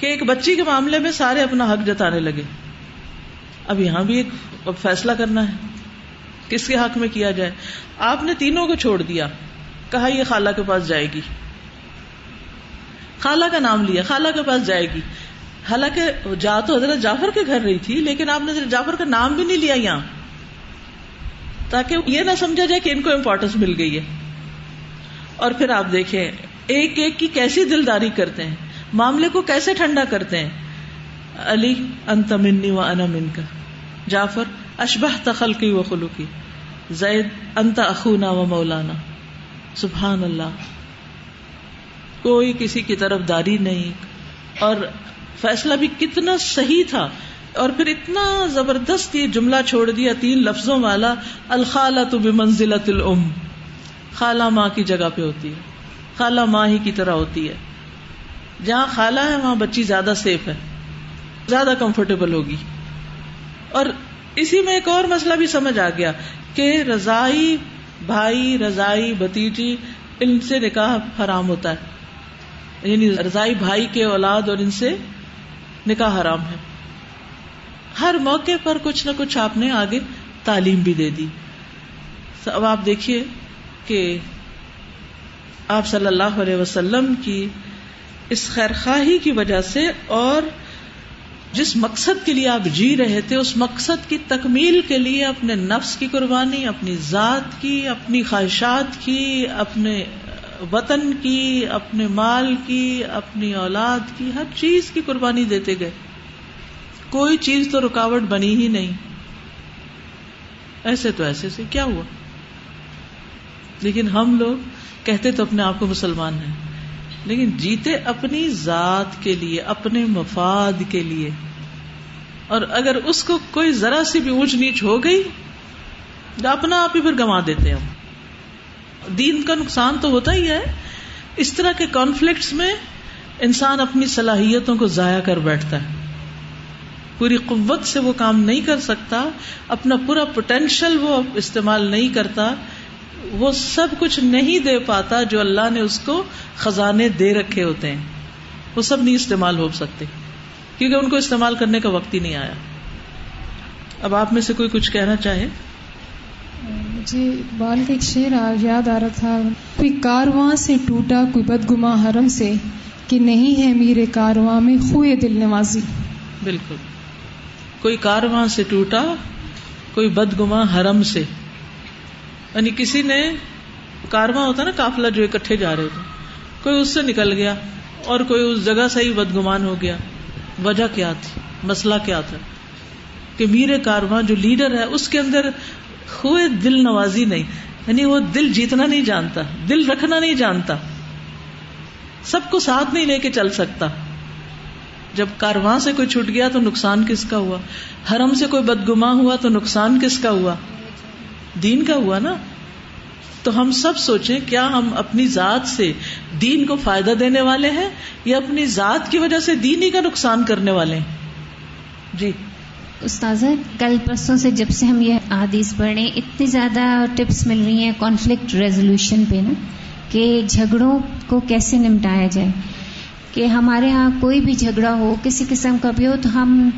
کہ ایک بچی کے معاملے میں سارے اپنا حق جتانے لگے. اب یہاں بھی ایک فیصلہ کرنا ہے کس کے حق میں کیا جائے. آپ نے تینوں کو چھوڑ دیا, کہا یہ خالہ کے پاس جائے گی, خالہ کا نام لیا, خالہ کے پاس جائے گی, حالانکہ جا تو حضرت جعفر کے گھر رہی تھی, لیکن آپ نے حضرت جعفر کا نام بھی نہیں لیا یہاں, تاکہ یہ نہ سمجھا جائے کہ ان کو امپورٹنس مل گئی ہے. اور پھر آپ دیکھیں ایک ایک کی کیسی دلداری کرتے ہیں, معاملے کو کیسے ٹھنڈا کرتے ہیں. علی انت منی و انا منکا, جعفر اشبہت خلقی و خلقی, زید انت اخونا و مولانا. سبحان اللہ, کوئی کسی کی طرف داری نہیں, اور فیصلہ بھی کتنا صحیح تھا. اور پھر اتنا زبردست یہ جملہ چھوڑ دیا تین لفظوں والا, الخالۃ بمنزلۃ الام, خالہ ماں کی جگہ پہ ہوتی ہے, خالہ ماں ہی کی طرح ہوتی ہے, جہاں خالہ ہے وہاں بچی زیادہ سیف ہے, زیادہ کمفرٹیبل ہوگی. اور اسی میں ایک اور مسئلہ بھی سمجھ آ گیا کہ رضائی بھائی, رضائی بھتیجی, ان سے نکاح حرام ہوتا ہے, یعنی رضائی بھائی کے اولاد اور ان سے نکاح حرام ہے. ہر موقع پر کچھ نہ کچھ آپ نے آگے تعلیم بھی دے دی. اب آپ دیکھیے کہ آپ صلی اللہ علیہ وسلم کی اس خیرخواہی کی وجہ سے اور جس مقصد کے لیے آپ جی رہے تھے, اس مقصد کی تکمیل کے لیے اپنے نفس کی قربانی, اپنی ذات کی, اپنی خواہشات کی, اپنے وطن کی, اپنے مال کی, اپنی اولاد کی, ہر چیز کی قربانی دیتے گئے. کوئی چیز تو رکاوٹ بنی ہی نہیں, ایسے تو ایسے سے کیا ہوا. لیکن ہم لوگ کہتے تو اپنے آپ کو مسلمان ہیں, لیکن جیتے اپنی ذات کے لیے, اپنے مفاد کے لیے, اور اگر اس کو کوئی ذرا سی بھی اونچ نیچ ہو گئی تو اپنا آپ ہی پھر گنوا دیتے ہم. دین کا نقصان تو ہوتا ہی ہے, اس طرح کے کانفلکٹس میں انسان اپنی صلاحیتوں کو ضائع کر بیٹھتا ہے, پوری قوت سے وہ کام نہیں کر سکتا, اپنا پورا پوٹینشیل وہ استعمال نہیں کرتا, وہ سب کچھ نہیں دے پاتا جو اللہ نے اس کو خزانے دے رکھے ہوتے ہیں, وہ سب نہیں استعمال ہو سکتے کیونکہ ان کو استعمال کرنے کا وقت ہی نہیں آیا. اب آپ میں سے کوئی کچھ کہنا چاہے؟ مجھے اقبال کا ایک شعر یاد آ رہا تھا, کوئی کارواں سے ٹوٹا کوئی بدگماں حرم سے, کہ نہیں ہے میرے کارواں میں خوئے دل نوازی. بالکل, کوئی کارواں سے ٹوٹا کوئی بدگماں حرم سے, یعنی کسی نے, کارواں ہوتا نا قافلہ جو اکٹھے جا رہے تھے, کوئی اس سے نکل گیا اور کوئی اس جگہ سے ہی بدگمان ہو گیا. وجہ کیا تھی, مسئلہ کیا تھا کہ میرے کارواں جو لیڈر ہے اس کے اندر ہوئے دل نوازی نہیں, یعنی وہ دل جیتنا نہیں جانتا, دل رکھنا نہیں جانتا, سب کو ساتھ نہیں لے کے چل سکتا. جب کارواں سے کوئی چھٹ گیا تو نقصان کس کا ہوا, حرم سے کوئی بدگماں ہوا تو نقصان کس کا ہوا, دین کا ہوا نا. تو ہم سب سوچیں کیا ہم اپنی ذات سے دین کو فائدہ دینے والے ہیں یا اپنی ذات کی وجہ سے دین ہی کا نقصان کرنے والے ہیں. جی استاذہ, کل پرسوں سے جب سے ہم یہ احادیث پڑھیں اتنی زیادہ ٹپس مل رہی ہیں کانفلکٹ ریزولوشن پہ نا, کہ جھگڑوں کو کیسے نمٹایا جائے, کہ ہمارے ہاں کوئی بھی جھگڑا ہو کسی قسم کا بھی ہو تو ہم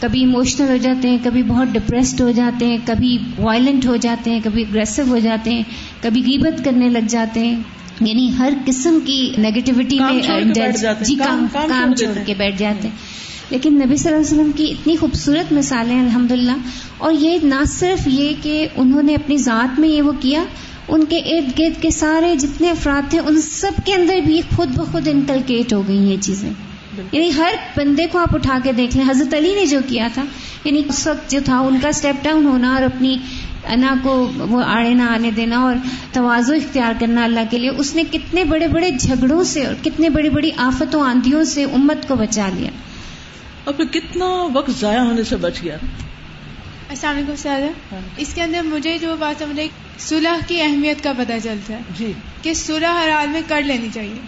کبھی ایموشنل ہو جاتے ہیں, کبھی بہت ڈپریسڈ ہو جاتے ہیں, کبھی وائلنٹ ہو جاتے ہیں, کبھی اگریسو ہو جاتے ہیں, کبھی غیبت کرنے لگ جاتے ہیں, یعنی ہر قسم کی نیگیٹیوٹی میں جی کام چھوڑ کے بیٹھ جاتے ہیں. لیکن نبی صلی اللہ علیہ وسلم کی اتنی خوبصورت مثالیں الحمدللہ, اور یہ نہ صرف یہ کہ انہوں نے اپنی ذات میں یہ وہ کیا, ان کے ارد گرد کے سارے جتنے افراد تھے ان سب کے اندر بھی خود بخود انکلکیٹ ہو گئی یہ چیزیں. یعنی ہر بندے کو آپ اٹھا کے دیکھ لیں, حضرت علی نے جو کیا تھا, یعنی اس وقت جو تھا ان کا سٹیپ ڈاؤن ہونا اور اپنی انا کو وہ آڑے نہ آنے دینا اور تواضع اختیار کرنا اللہ کے لیے, اس نے کتنے بڑے بڑے جھگڑوں سے اور کتنے بڑی بڑی آفتوں آندھیوں سے امت کو بچا لیا, اور پھر کتنا وقت ضائع ہونے سے بچ گیا. السلام علیکم سادہ, اس کے اندر مجھے جو بات سمجھ آئی صلح کی اہمیت کا پتہ چلتا ہے جی, کہ صلح ہر حال میں کر لینی چاہیے,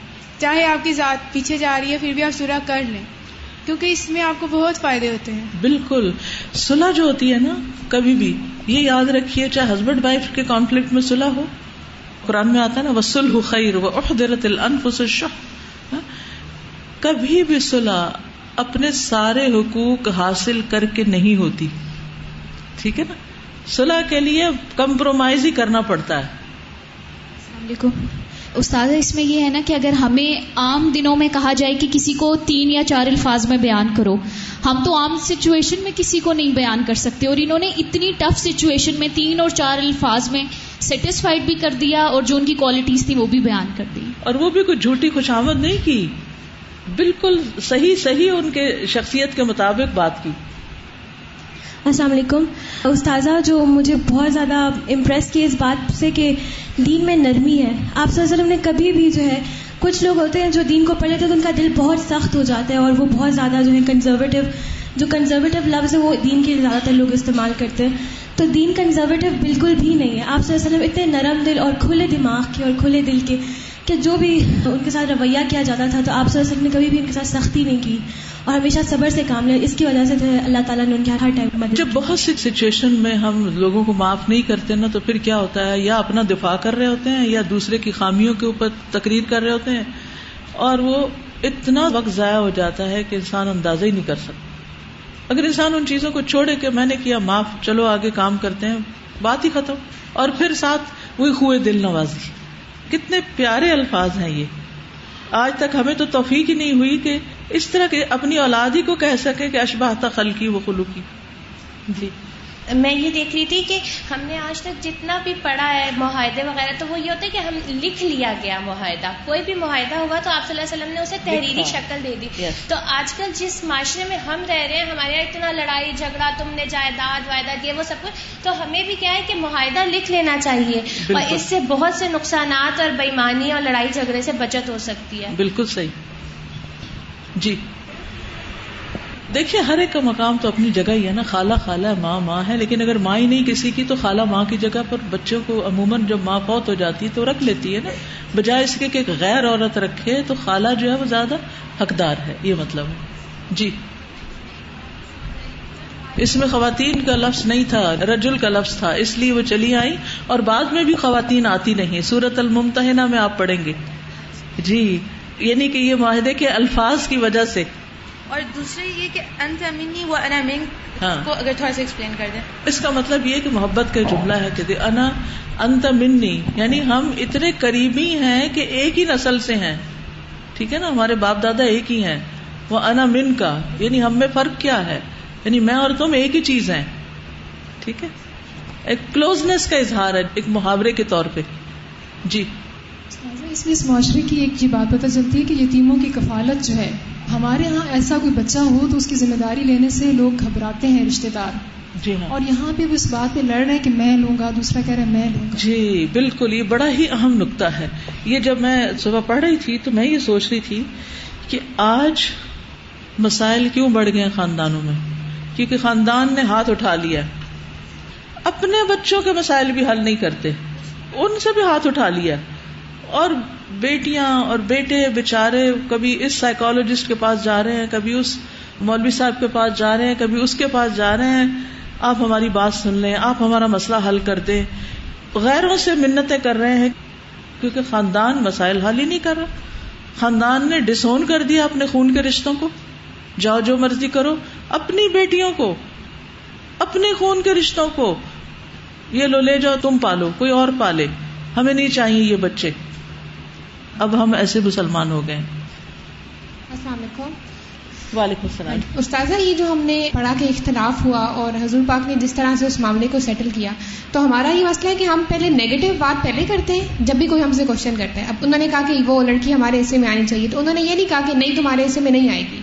چاہے آپ کی ذات پیچھے جا رہی ہے پھر بھی آپ صلح کر لیں, کیونکہ اس میں آپ کو بہت فائدے ہوتے ہیں. بالکل, صلح جو ہوتی ہے نا, کبھی بھی یہ یاد رکھیے چاہے ہسبینڈ وائف کے کانفلکٹ میں صلح ہو, قرآن میں آتا ہے نا والصلح خیر واحضرت الانفس الشح, کبھی بھی صلح اپنے سارے حقوق حاصل کر کے نہیں ہوتی, ٹھیک ہے نا. صلح کے لیے کمپرومائز ہی کرنا پڑتا ہے. السلام علیکم استاد, اس میں یہ ہے نا کہ اگر ہمیں عام دنوں میں کہا جائے کہ کسی کو تین یا چار الفاظ میں بیان کرو, ہم تو عام سچویشن میں کسی کو نہیں بیان کر سکتے, اور انہوں نے اتنی ٹف سچویشن میں تین اور چار الفاظ میں سیٹسفائیڈ بھی کر دیا, اور جو ان کی کوالٹیز تھی وہ بھی بیان کر دی, اور وہ بھی کوئی جھوٹی خوشامد نہیں کی, بالکل صحیح صحیح ان کے شخصیت کے مطابق بات کی. السلام علیکم استاذہ, جو مجھے بہت زیادہ امپریس کی اس بات سے کہ دین میں نرمی ہے, آپ صلی اللہ علیہ وسلم نے کبھی بھی جو ہے, کچھ لوگ ہوتے ہیں جو دین کو پڑھ لیتے ہیں تو ان کا دل بہت سخت ہو جاتا ہے اور وہ بہت زیادہ جو ہے کنزرویٹیو, جو کنزرویٹو لفظ ہے وہ دین کے زیادہ تر لوگ استعمال کرتے ہیں, تو دین کنزرویٹو بالکل بھی نہیں ہے. آپ صلی اللہ علیہ وسلم اتنے نرم دل اور کھلے دماغ کے اور کھلے دل کے, کہ جو بھی ان کے ساتھ رویہ کیا جاتا تھا تو آپ صلی اللہ علیہ وسلم نے کبھی بھی ان کے ساتھ سختی نہیں کی, اور ہمیشہ صبر سے کام لیا. اس کی وجہ سے اللہ تعالیٰ نے ان کے ہر ٹائم مدد. جب بہت سی سچویشن میں ہم لوگوں کو معاف نہیں کرتے نا, تو پھر کیا ہوتا ہے, یا اپنا دفاع کر رہے ہوتے ہیں یا دوسرے کی خامیوں کے اوپر تقریر کر رہے ہوتے ہیں, اور وہ اتنا وقت ضائع ہو جاتا ہے کہ انسان اندازہ ہی نہیں کر سکتا. اگر انسان ان چیزوں کو چھوڑے کہ میں نے کیا معاف, چلو آگے کام کرتے ہیں, بات ہی ختم. اور پھر ساتھ وہی خوئے دل نوازی, کتنے پیارے الفاظ ہیں یہ. آج تک ہمیں تو توفیق ہی نہیں ہوئی کہ اس طرح کے اپنی اولاد ہی کو کہہ سکے کہ اشباہتا خلقی و خلقی. جی میں یہ دیکھ رہی تھی کہ ہم نے آج تک جتنا بھی پڑھا ہے معاہدے وغیرہ, تو وہ یہ ہوتا ہے کہ ہم لکھ لیا گیا معاہدہ, کوئی بھی معاہدہ ہوا تو آپ صلی اللہ علیہ وسلم نے اسے تحریری شکل دے دی. تو آج کل جس معاشرے میں ہم رہ رہے ہیں, ہمارے یہاں اتنا لڑائی جھگڑا, تم نے جائیداد وائیداد یہ وہ سب کچھ, تو ہمیں بھی کیا ہے کہ معاہدہ لکھ لینا چاہیے, اور اس سے بہت سے نقصانات اور بےایمانی اور لڑائی جھگڑے سے بچت ہو سکتی ہے. بالکل صحیح. جی دیکھیے ہر ایک کا مقام تو اپنی جگہ ہی ہے نا, خالہ خالہ ماں ماں ہے, لیکن اگر ماں ہی نہیں کسی کی تو خالہ ماں کی جگہ پر بچوں کو عموماً جب ماں فوت ہو جاتی ہے تو رکھ لیتی ہے نا, بجائے اس کے کہ ایک غیر عورت رکھے, تو خالہ جو ہے وہ زیادہ حقدار ہے, یہ مطلب ہے. جی اس میں خواتین کا لفظ نہیں تھا, رجل کا لفظ تھا, اس لیے وہ چلی آئیں, اور بعد میں بھی خواتین آتی نہیں. سورۃ الممتحنہ میں آپ پڑھیں گے. جی یعنی کہ یہ معاہدے کے الفاظ کی وجہ سے. اور دوسرے یہ کہ انت منی و انا منک کو اگر تھوڑا سا ایکسپلین کر دیں. اس کا مطلب یہ کہ محبت کا جملہ ہے کہ انا انت منی, یعنی ہم اتنے قریبی ہیں کہ ایک ہی نسل سے ہیں, ٹھیک ہے نا, ہمارے باپ دادا ایک ہی ہیں. و انا من کا, یعنی ہم میں فرق کیا ہے, یعنی میں اور تم ایک ہی چیز ہیں, ٹھیک ہے. ایک کلوزنس کا اظہار ہے ایک محاورے کے طور پہ. جی اس میں اس معاشرے کی ایک یہ بات پتہ چلتی ہے کہ یتیموں کی کفالت جو ہے ہمارے ہاں ایسا کوئی بچہ ہو تو اس کی ذمہ داری لینے سے لوگ گھبراتے ہیں رشتے دار جی ہاں, اور یہاں پہ وہ اس بات پہ لڑ رہے ہیں کہ میں لوں گا, دوسرا کہہ رہا ہے میں لوں گا. جی بالکل, یہ بڑا ہی اہم نقطہ ہے. یہ جب میں صبح پڑھ رہی تھی تو میں یہ سوچ رہی تھی کہ آج مسائل کیوں بڑھ گئے ہیں خاندانوں میں, کیونکہ خاندان نے ہاتھ اٹھا لیا, اپنے بچوں کے مسائل بھی حل نہیں کرتے, ان سے بھی ہاتھ اٹھا لیا, اور بیٹیاں اور بیٹے بیچارے کبھی اس سائیکالوجسٹ کے پاس جا رہے ہیں, کبھی اس مولوی صاحب کے پاس جا رہے ہیں, کبھی اس کے پاس جا رہے ہیں, آپ ہماری بات سن لیں, آپ ہمارا مسئلہ حل کر دیں, غیروں سے منتیں کر رہے ہیں, کیونکہ خاندان مسائل حل ہی نہیں کر رہا. خاندان نے ڈس اون کر دیا اپنے خون کے رشتوں کو, جاؤ جو مرضی کرو, اپنی بیٹیوں کو, اپنے خون کے رشتوں کو, یہ لو لے جاؤ, تم پالو, کوئی اور پالے, ہمیں نہیں چاہیے یہ بچے. اب ہم ایسے مسلمان ہو گئے. السلام علیکم. وعلیکم السلام. استاذہ, یہ جو ہم نے پڑھا کہ اختلاف ہوا اور حضور پاک نے جس طرح سے اس معاملے کو سیٹل کیا, تو ہمارا یہ مسئلہ ہے کہ ہم پہلے نیگیٹو بات پہلے کرتے ہیں جب بھی کوئی ہم سے کوشچن کرتا ہے. اب انہوں نے کہا کہ وہ لڑکی ہمارے حصے میں آنی چاہیے, تو انہوں نے یہ نہیں کہا کہ نہیں تمہارے حصے میں نہیں آئے گی,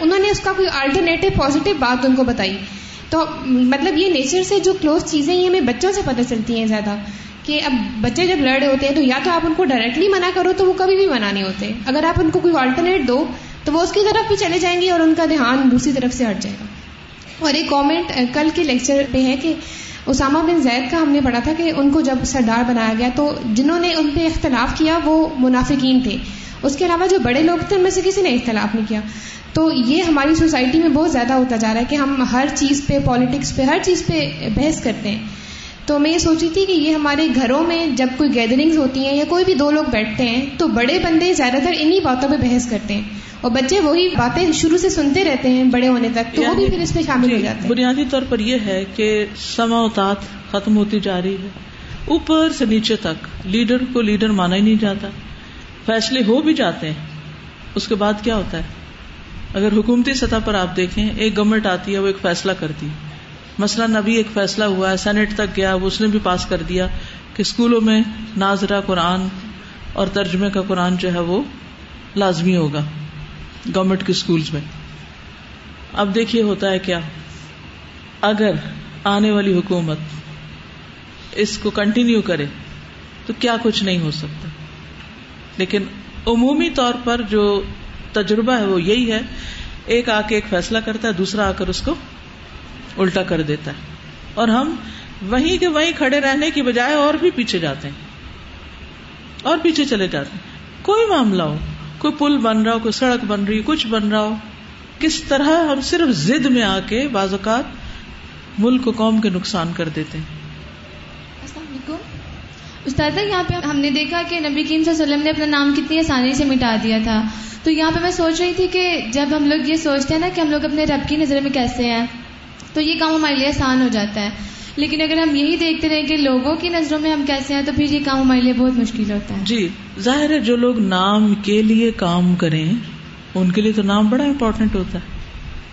انہوں نے اس کا کوئی الٹرنیٹو پازیٹو بات ان کو بتائی. تو مطلب یہ نیچر سے جو کلوز چیزیں ہیں ہمیں بچوں سے پتہ چلتی ہیں زیادہ, کہ اب بچے جب لڑ رہے ہوتے ہیں تو یا تو آپ ان کو ڈائریکٹلی منع کرو تو وہ کبھی بھی منع نہیں ہوتے, اگر آپ ان کو کوئی آلٹرنیٹ دو تو وہ اس کی طرف بھی چلے جائیں گے اور ان کا دھیان دوسری طرف سے ہٹ جائے گا. اور ایک کامنٹ کل کے لیکچر پہ ہے کہ اسامہ بن زید کا ہم نے پڑھا تھا کہ ان کو جب سردار بنایا گیا تو جنہوں نے ان پہ اختلاف کیا وہ منافقین تھے, اس کے علاوہ جو بڑے لوگ تھے ان میں سے کسی نے اختلاف نہیں کیا. تو یہ ہماری سوسائٹی میں بہت زیادہ ہوتا جا رہا ہے کہ ہم ہر چیز پہ, پالیٹکس پہ, ہر چیز پہ بحث کرتے ہیں. تو میں یہ سوچی تھی کہ یہ ہمارے گھروں میں جب کوئی گیدرنگز ہوتی ہیں یا کوئی بھی دو لوگ بیٹھتے ہیں تو بڑے بندے زیادہ تر انہی باتوں پہ بحث کرتے ہیں, اور بچے وہی باتیں شروع سے سنتے رہتے ہیں بڑے ہونے تک, تو وہ بھی پھر اس میں شامل ہو جاتے ہیں. بنیادی طور پر یہ ہے کہ سمع و طاعت ختم ہوتی جا رہی ہے, اوپر سے نیچے تک لیڈر کو لیڈر مانا ہی نہیں جاتا. فیصلے ہو بھی جاتے ہیں, اس کے بعد کیا ہوتا ہے؟ اگر حکومتی سطح پر آپ دیکھیں, ایک گورنمنٹ آتی ہے, وہ ایک فیصلہ کرتی ہے. مثلاً ابھی ایک فیصلہ ہوا ہے, سینٹ تک گیا, وہ اس نے بھی پاس کر دیا کہ اسکولوں میں ناظرہ قرآن اور ترجمے کا قرآن جو ہے وہ لازمی ہوگا گورنمنٹ کے اسکولز میں. اب دیکھیے ہوتا ہے کیا, اگر آنے والی حکومت اس کو کنٹینیو کرے تو کیا کچھ نہیں ہو سکتا. لیکن عمومی طور پر جو تجربہ ہے وہ یہی ہے, ایک آ کے ایک فیصلہ کرتا ہے, دوسرا آ کر اس کو الٹا کر دیتا ہے, اور ہم وہیں کے وہیں کھڑے رہنے کی بجائے اور بھی پیچھے جاتے ہیں اور پیچھے چلے جاتے ہیں. کوئی معاملہ ہو, کوئی پل بن رہا ہو, کوئی سڑک بن رہی, کچھ بن رہا ہو, کس طرح ہم صرف ضد میں آ کے بعض اوقات ملک و قوم کے نقصان کر دیتے ہیں. السلام علیکم. استاذہ, یہاں پہ ہم نے دیکھا کہ نبی کریم صلی اللہ علیہ وسلم نے اپنا نام کتنی آسانی سے مٹا دیا تھا, تو یہاں پہ میں سوچ رہی تھی کہ جب ہم لوگ یہ سوچتے ہیں نا کہ ہم لوگ اپنے رب کی نظر میں کیسے ہیں, تو یہ کام ہمارے لیے آسان ہو جاتا ہے. لیکن اگر ہم یہی دیکھتے رہے کہ لوگوں کی نظروں میں ہم کیسے ہیں, تو پھر یہ کام ہمارے لیے بہت مشکل ہوتا ہے. جی ظاہر ہے, جو لوگ نام کے لیے کام کریں ان کے لیے تو نام بڑا امپورٹنٹ ہوتا ہے.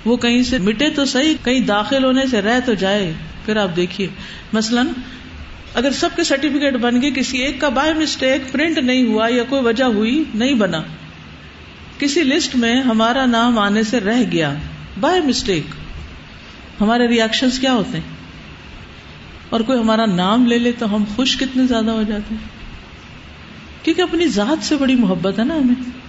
وہ کہیں سے مٹے تو صحیح, کہیں داخل ہونے سے رہ تو جائے. پھر آپ دیکھیے مثلاً اگر سب کے سرٹیفکیٹ بن گئے, کسی ایک کا بائی مسٹیک پرنٹ نہیں ہوا یا کوئی وجہ ہوئی نہیں بنا, کسی لسٹ میں ہمارا نام آنے سے رہ گیا بائی مسٹیک, ہمارے ریئیکشنز کیا ہوتے ہیں؟ اور کوئی ہمارا نام لے لے تو ہم خوش کتنے زیادہ ہو جاتے ہیں, کیونکہ اپنی ذات سے بڑی محبت ہے نا ہمیں.